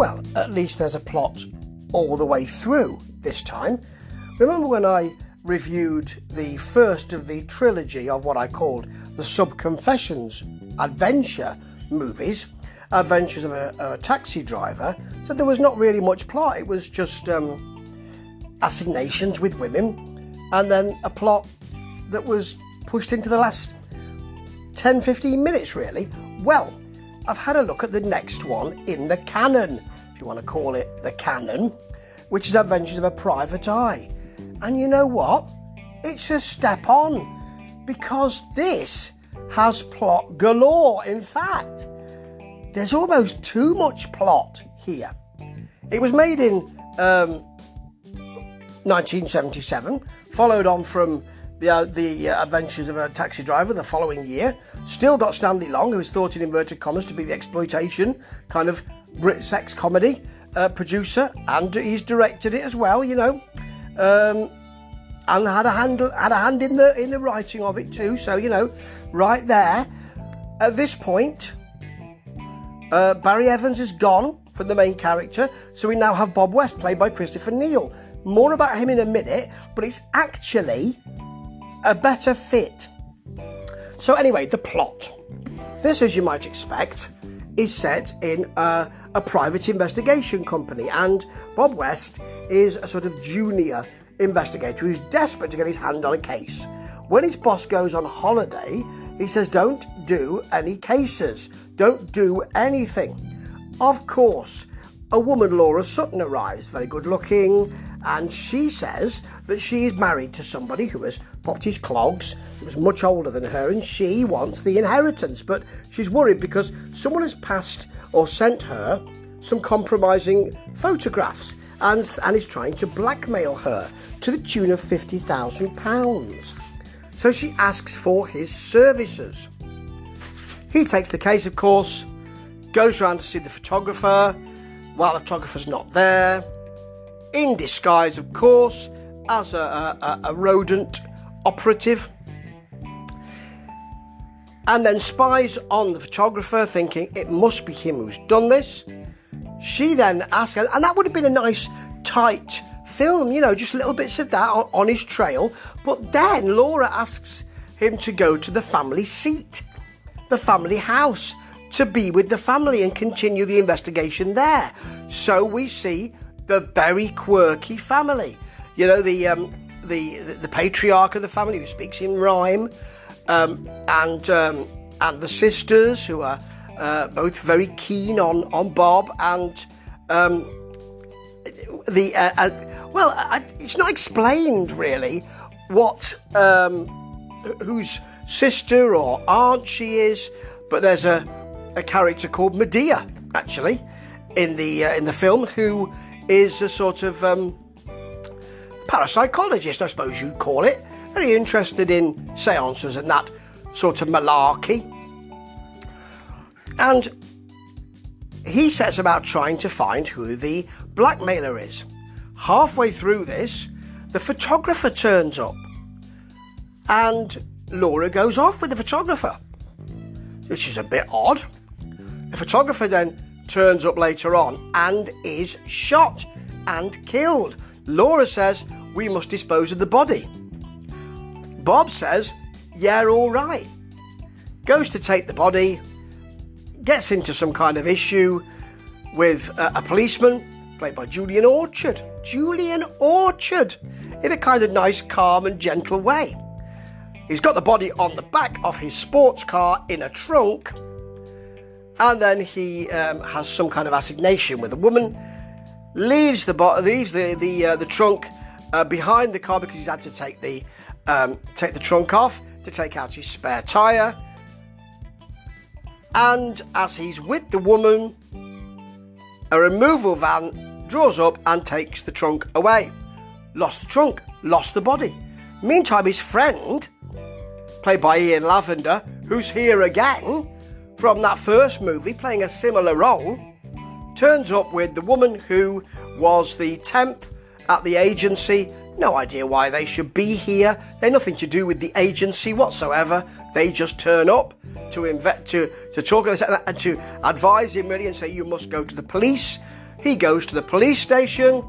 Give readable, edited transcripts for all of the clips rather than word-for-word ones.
Well, at least there's a plot all the way through this time. Remember when I reviewed the first of the trilogy of what I called the Sub-Confessions adventure movies, Adventures of a Taxi Driver, so there was not really much plot. It was just assignations with women and then a plot that was pushed into the last 10-15 minutes really. Well, I've had a look at the next one in the canon, if you want to call it the canon, which is Adventures of a Private Eye. And you know what? It's a step on, because this has plot galore. In fact, there's almost too much plot here. It was made in 1977, followed on from the Adventures of a Taxi Driver the following year. Still got Stanley Long, who is thought in inverted commas to be the exploitation kind of Brit sex comedy producer, and he's directed it as well, you know, and had a hand in the writing of it too. So you know, right there at this point, Barry Evans is gone from the main character, so we now have Bob West, played by Christopher Neil. More about him in a minute, but it's actually a better fit. So anyway, the plot. This, as you might expect, is set in a private investigation company, and Bob West is a sort of junior investigator who's desperate to get his hand on a case. When his boss goes on holiday, he says, don't do any cases, don't do anything. Of course, a woman, Laura Sutton, arrives, very good looking, and she says that she is married to somebody who has popped his clogs, who was much older than her, and she wants the inheritance. But she's worried because someone has passed or sent her some compromising photographs and is trying to blackmail her to the tune of £50,000. So she asks for his services. He takes the case, of course, goes round to see the photographer while the photographer's not there, in disguise, of course, as a rodent operative, and then spies on the photographer, thinking it must be him who's done this. She then asks, and that would have been a nice, tight film, you know, just little bits of that on his trail. But then Laura asks him to go to the family seat, the family house, to be with the family and continue the investigation there. So we see the very quirky family, you know, the patriarch of the family who speaks in rhyme, and the sisters who are both very keen on Bob, and it's not explained really what whose sister or aunt she is, but there's a character called Medea actually in the film, who is a sort of parapsychologist, I suppose you'd call it, very interested in séances and that sort of malarkey. And he sets about trying to find who the blackmailer is. Halfway through this, the photographer turns up, and Laura goes off with the photographer, which is a bit odd. The photographer then turns up later on and is shot and killed. Laura says, we must dispose of the body. Bob says, yeah, all right. Goes to take the body, gets into some kind of issue with a policeman, played by Julian Orchard. Julian Orchard, in a kind of nice, calm and gentle way. He's got the body on the back of his sports car in a trunk, and then he has some kind of assignation with a woman, leaves the trunk behind the car because he's had to take the trunk off to take out his spare tyre. And as he's with the woman, a removal van draws up and takes the trunk away. Lost the trunk, lost the body. Meantime, his friend, played by Ian Lavender, who's here again from that first movie, playing a similar role, turns up with the woman who was the temp at the agency. No idea why they should be here. They're nothing to do with the agency whatsoever. They just turn up to talk and to advise him really, and say you must go to the police. He goes to the police station.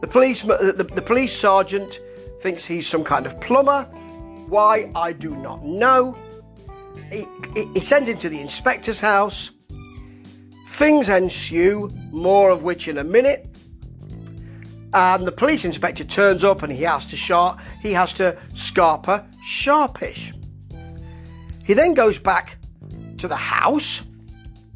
The police sergeant thinks he's some kind of plumber. Why, I do not know. He sends him to the inspector's house. Things ensue, more of which in a minute. And the police inspector turns up and he has to Scarper sharpish. He then goes back to the house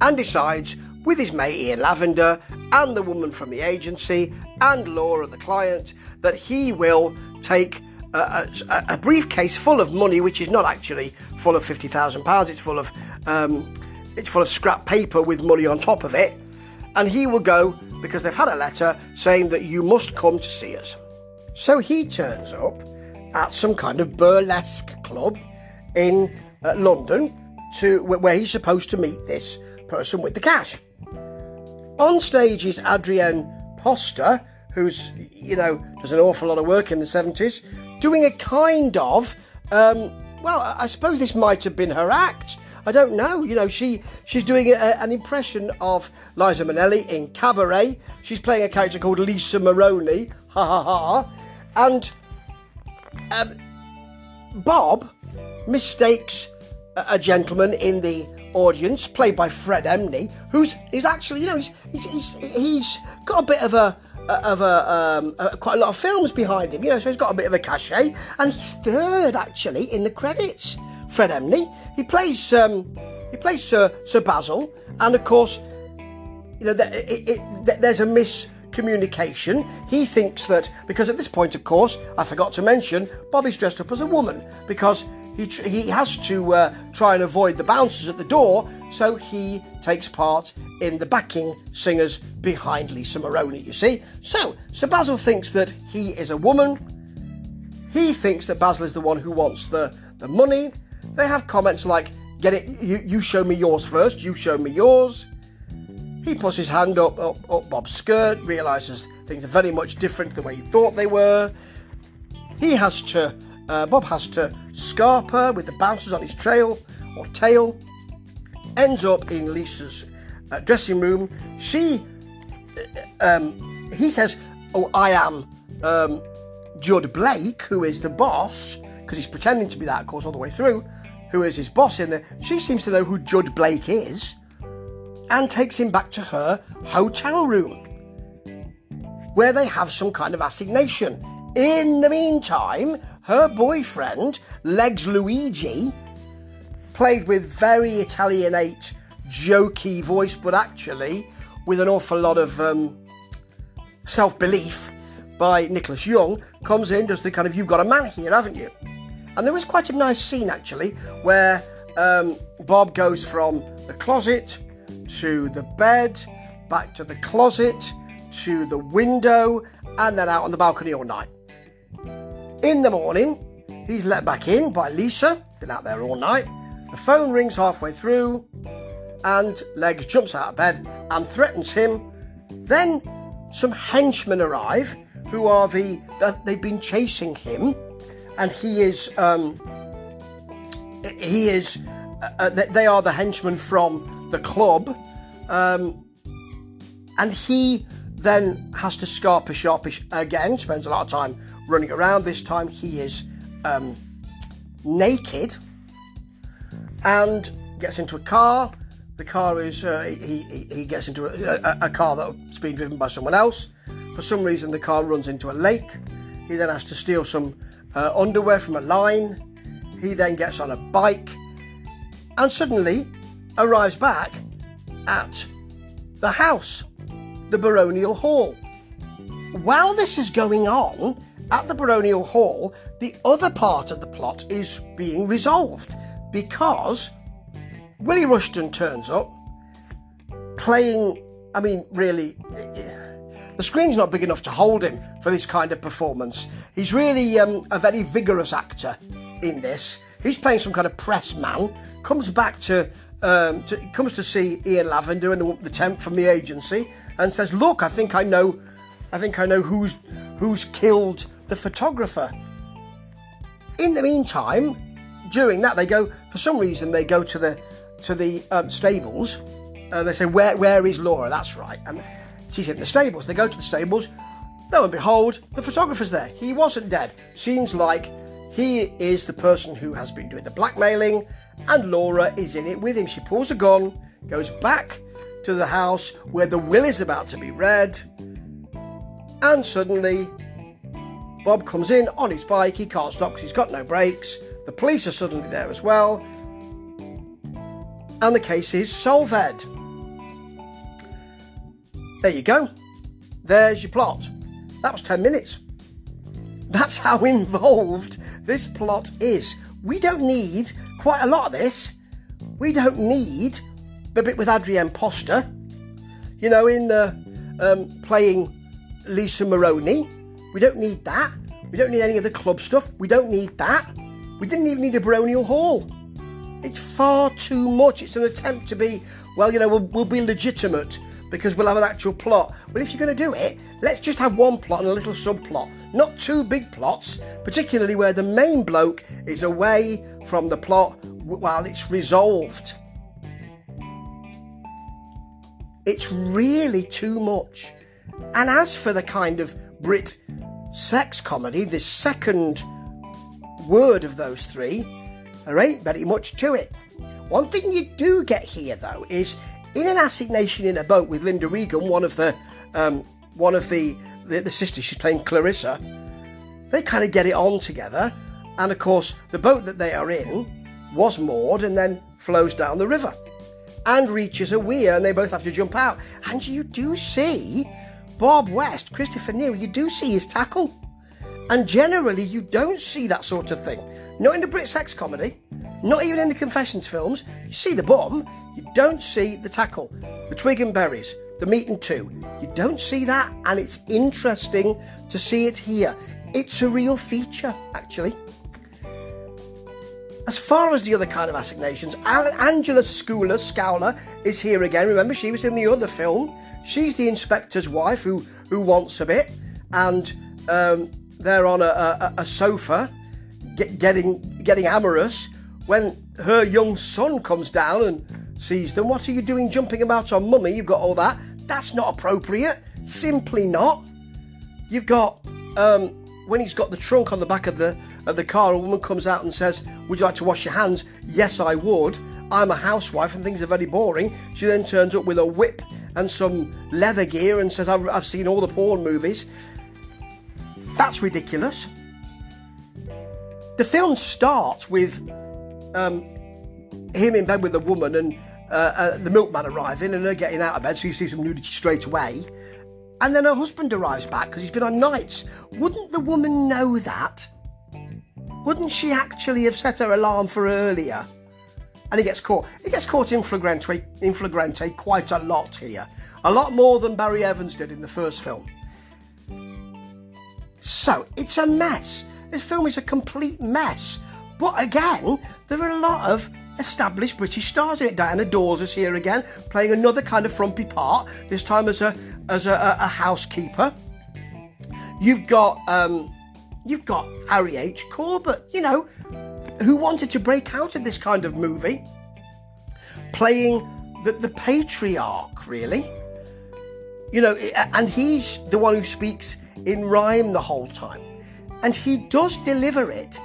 and decides, with his mate Ian Lavender and the woman from the agency and Laura the client, that he will take a briefcase full of money, which is not actually full of £50,000. It's full of scrap paper with money on top of it, and he will go because they've had a letter saying that you must come to see us. So he turns up at some kind of burlesque club in London, where he's supposed to meet this person with the cash. On stage is Adrienne Posta, who's, does an awful lot of work in the 70s, doing a kind of, I suppose this might have been her act. I don't know. She's doing an impression of Liza Minnelli in Cabaret. She's playing a character called Lisa Maroney. Ha ha ha. And Bob mistakes a gentleman in the audience, played by Fred Emney, who's actually, he's got a bit of quite a lot of films behind him, so he's got a bit of a cachet, and he's third actually in the credits. Fred Emney, he plays Sir Basil, and of course, there's a miscommunication. He thinks that, because at this point, of course, I forgot to mention, Bobby's dressed up as a woman because he has to try and avoid the bouncers at the door, so he takes part in the backing singers behind Lisa Maroney, you see. So, Sir Basil thinks that he is a woman. He thinks that Basil is the one who wants the money. They have comments like, get it, you show me yours first, you show me yours. He puts his hand up Bob's skirt, realises things are very much different to the way he thought they were. Bob has to Scarper with the bouncers on his tail, ends up in Lisa's dressing room. He says, oh, I am Judd Blake, who is the boss, because he's pretending to be that, of course, all the way through, who is his boss in there. She seems to know who Judd Blake is and takes him back to her hotel room, where they have some kind of assignation. In the meantime, her boyfriend, Legs Luigi, played with very Italianate, jokey voice, but actually with an awful lot of self-belief by Nicholas Young, comes in, does the kind of, you've got a man here, haven't you? And there was quite a nice scene, actually, where Bob goes from the closet to the bed, back to the closet, to the window, and then out on the balcony all night. In the morning, he's let back in by Lisa, been out there all night. The phone rings halfway through, and Legs jumps out of bed and threatens him. Then some henchmen arrive, who are they've been chasing him, and they are the henchmen from the club, and he then has to Scarper sharpish again, spends a lot of time running around. This time he is naked and gets into a car. The car is, he gets into a car that's been driven by someone else. For some reason the car runs into a lake. He then has to steal some underwear from a line. He then gets on a bike and suddenly arrives back at the house, the baronial hall. While this is going on at the baronial hall, the other part of the plot is being resolved, because Willie Rushton turns up playing, really, the screen's not big enough to hold him for this kind of performance. He's really a very vigorous actor in this. He's playing some kind of press man, comes back comes to see Ian Lavender and the temp from the agency, and says, "Look, I think I know who's killed the photographer." In the meantime, during that, they go to the stables, and they say, "Where is Laura?" That's right, and She's in the stables. They go to the stables. Lo and behold, the photographer's there. He wasn't dead. Seems like he is the person who has been doing the blackmailing, and Laura is in it with him. She pulls a gun, goes back to the house where the will is about to be read, and suddenly Bob comes in on his bike. He can't stop because he's got no brakes. The police are suddenly there as well, and the case is solved. There you go. There's your plot. That was 10 minutes. That's how involved this plot is. We don't need quite a lot of this. We don't need the bit with Adrienne Posta, you know, in the playing Lisa Maroney. We don't need that. We don't need any of the club stuff. We don't need that. We didn't even need the baronial hall. It's far too much. It's an attempt to be, well, you know, we'll be legitimate because we'll have an actual plot. Well, if you're going to do it, let's just have one plot and a little subplot. Not two big plots, particularly where the main bloke is away from the plot while it's resolved. It's really too much. And as for the kind of Brit sex comedy, the second word of those three, there ain't very much to it. One thing you do get here, though, is in An Assignation in a Boat with Linda Regan, one of the sisters, she's playing Clarissa, they kind of get it on together. And of course, the boat that they are in was moored and then flows down the river and reaches a weir, and they both have to jump out. And you do see Bob West, Christopher Neil, you do see his tackle. And generally, you don't see that sort of thing. Not in the Brit sex comedy, not even in the Confessions films. You see the bum, you don't see the tackle, the twig and berries, the meat and two. You don't see that, and it's interesting to see it here. It's a real feature, actually. As far as the other kind of assignations, Angela Scoular is here again. Remember, she was in the other film. She's the inspector's wife who wants a bit, and they're on a sofa getting amorous when her young son comes down and sees them. What are you doing jumping about on mummy? You've got all that. That's not appropriate. Simply not. You've got... when he's got the trunk on the back of the car, a woman comes out and says, "Would you like to wash your hands?" "Yes, I would. I'm a housewife and things are very boring." She then turns up with a whip and some leather gear and says, I've seen all the porn movies. That's ridiculous. The film starts with him in bed with a woman and the milkman arriving and her getting out of bed, so you see some nudity straight away. And then her husband arrives back because he's been on nights. Wouldn't the woman know that? Wouldn't she actually have set her alarm for earlier? And he gets caught. He gets caught in flagrante quite a lot here. A lot more than Barry Evans did in the first film. So, it's a mess. This film is a complete mess. But again, there are a lot of established British stars in it. Diana Dors is here again, playing another kind of frumpy part, this time as a housekeeper. You've got Harry H. Corbett, you know, who wanted to break out of this kind of movie, playing the patriarch, really. You know, and he's the one who speaks in rhyme the whole time. And he does deliver it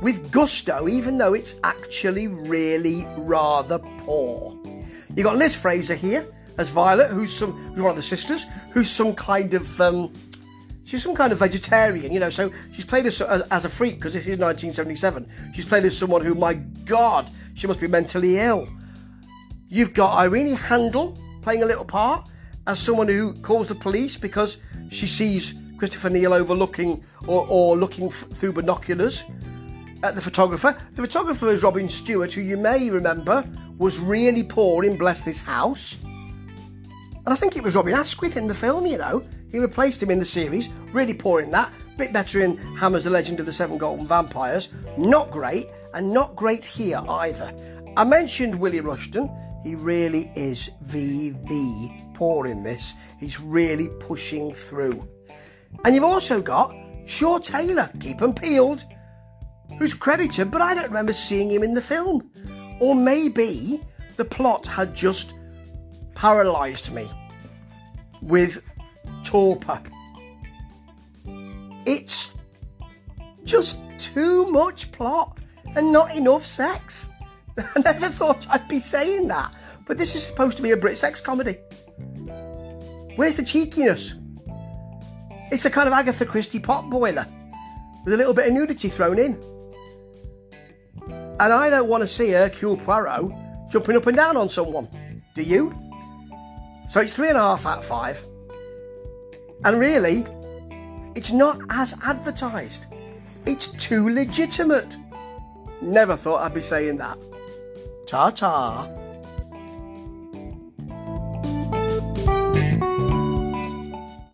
with gusto, even though it's actually really rather poor. You got Liz Fraser here as Violet, who's one of the sisters, who's some kind of vegetarian, you know. So she's played as a freak because this is 1977. She's played as someone who, my God, she must be mentally ill. You've got Irene Handel playing a little part as someone who calls the police because she sees Christopher Neil overlooking or looking through binoculars. The photographer. The photographer is Robin Stewart, who you may remember was really poor in Bless This House. And I think it was Robin Asquith in the film, you know. He replaced him in the series. Really poor in that. Bit better in Hammer's The Legend of the Seven Golden Vampires. Not great, and not great here either. I mentioned Willie Rushton. He really is VV poor in this. He's really pushing through. And you've also got Shaw Taylor. Keep 'em peeled. Who's credited, but I don't remember seeing him in the film. Or maybe the plot had just paralysed me with torpor. It's just too much plot and not enough sex. I never thought I'd be saying that, but this is supposed to be a Brit sex comedy. Where's the cheekiness? It's a kind of Agatha Christie potboiler with a little bit of nudity thrown in. And I don't want to see Hercule Poirot jumping up and down on someone. Do you? So it's 3.5 out of 5. And really, it's not as advertised. It's too legitimate. Never thought I'd be saying that. Ta-ta.